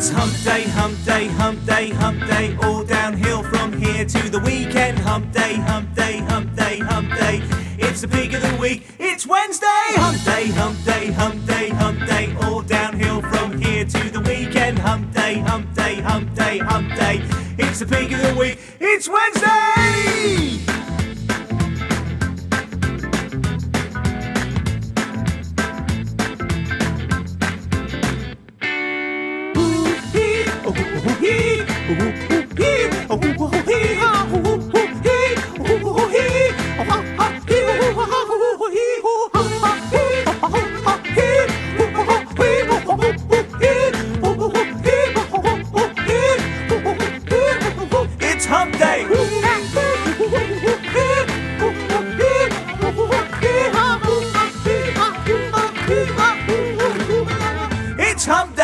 It's hump day, hump day, hump day, hump day, all downhill from here to the weekend. Hump day, hump day, hump day, hump day, it's the peak of the week, it's Wednesday. Hump day, hump day, hump day, hump day, all downhill from here to the weekend. Hump day, hump day, hump day, hump day, it's the peak of the week, it's Wednesday. It's hump day. It's hump day.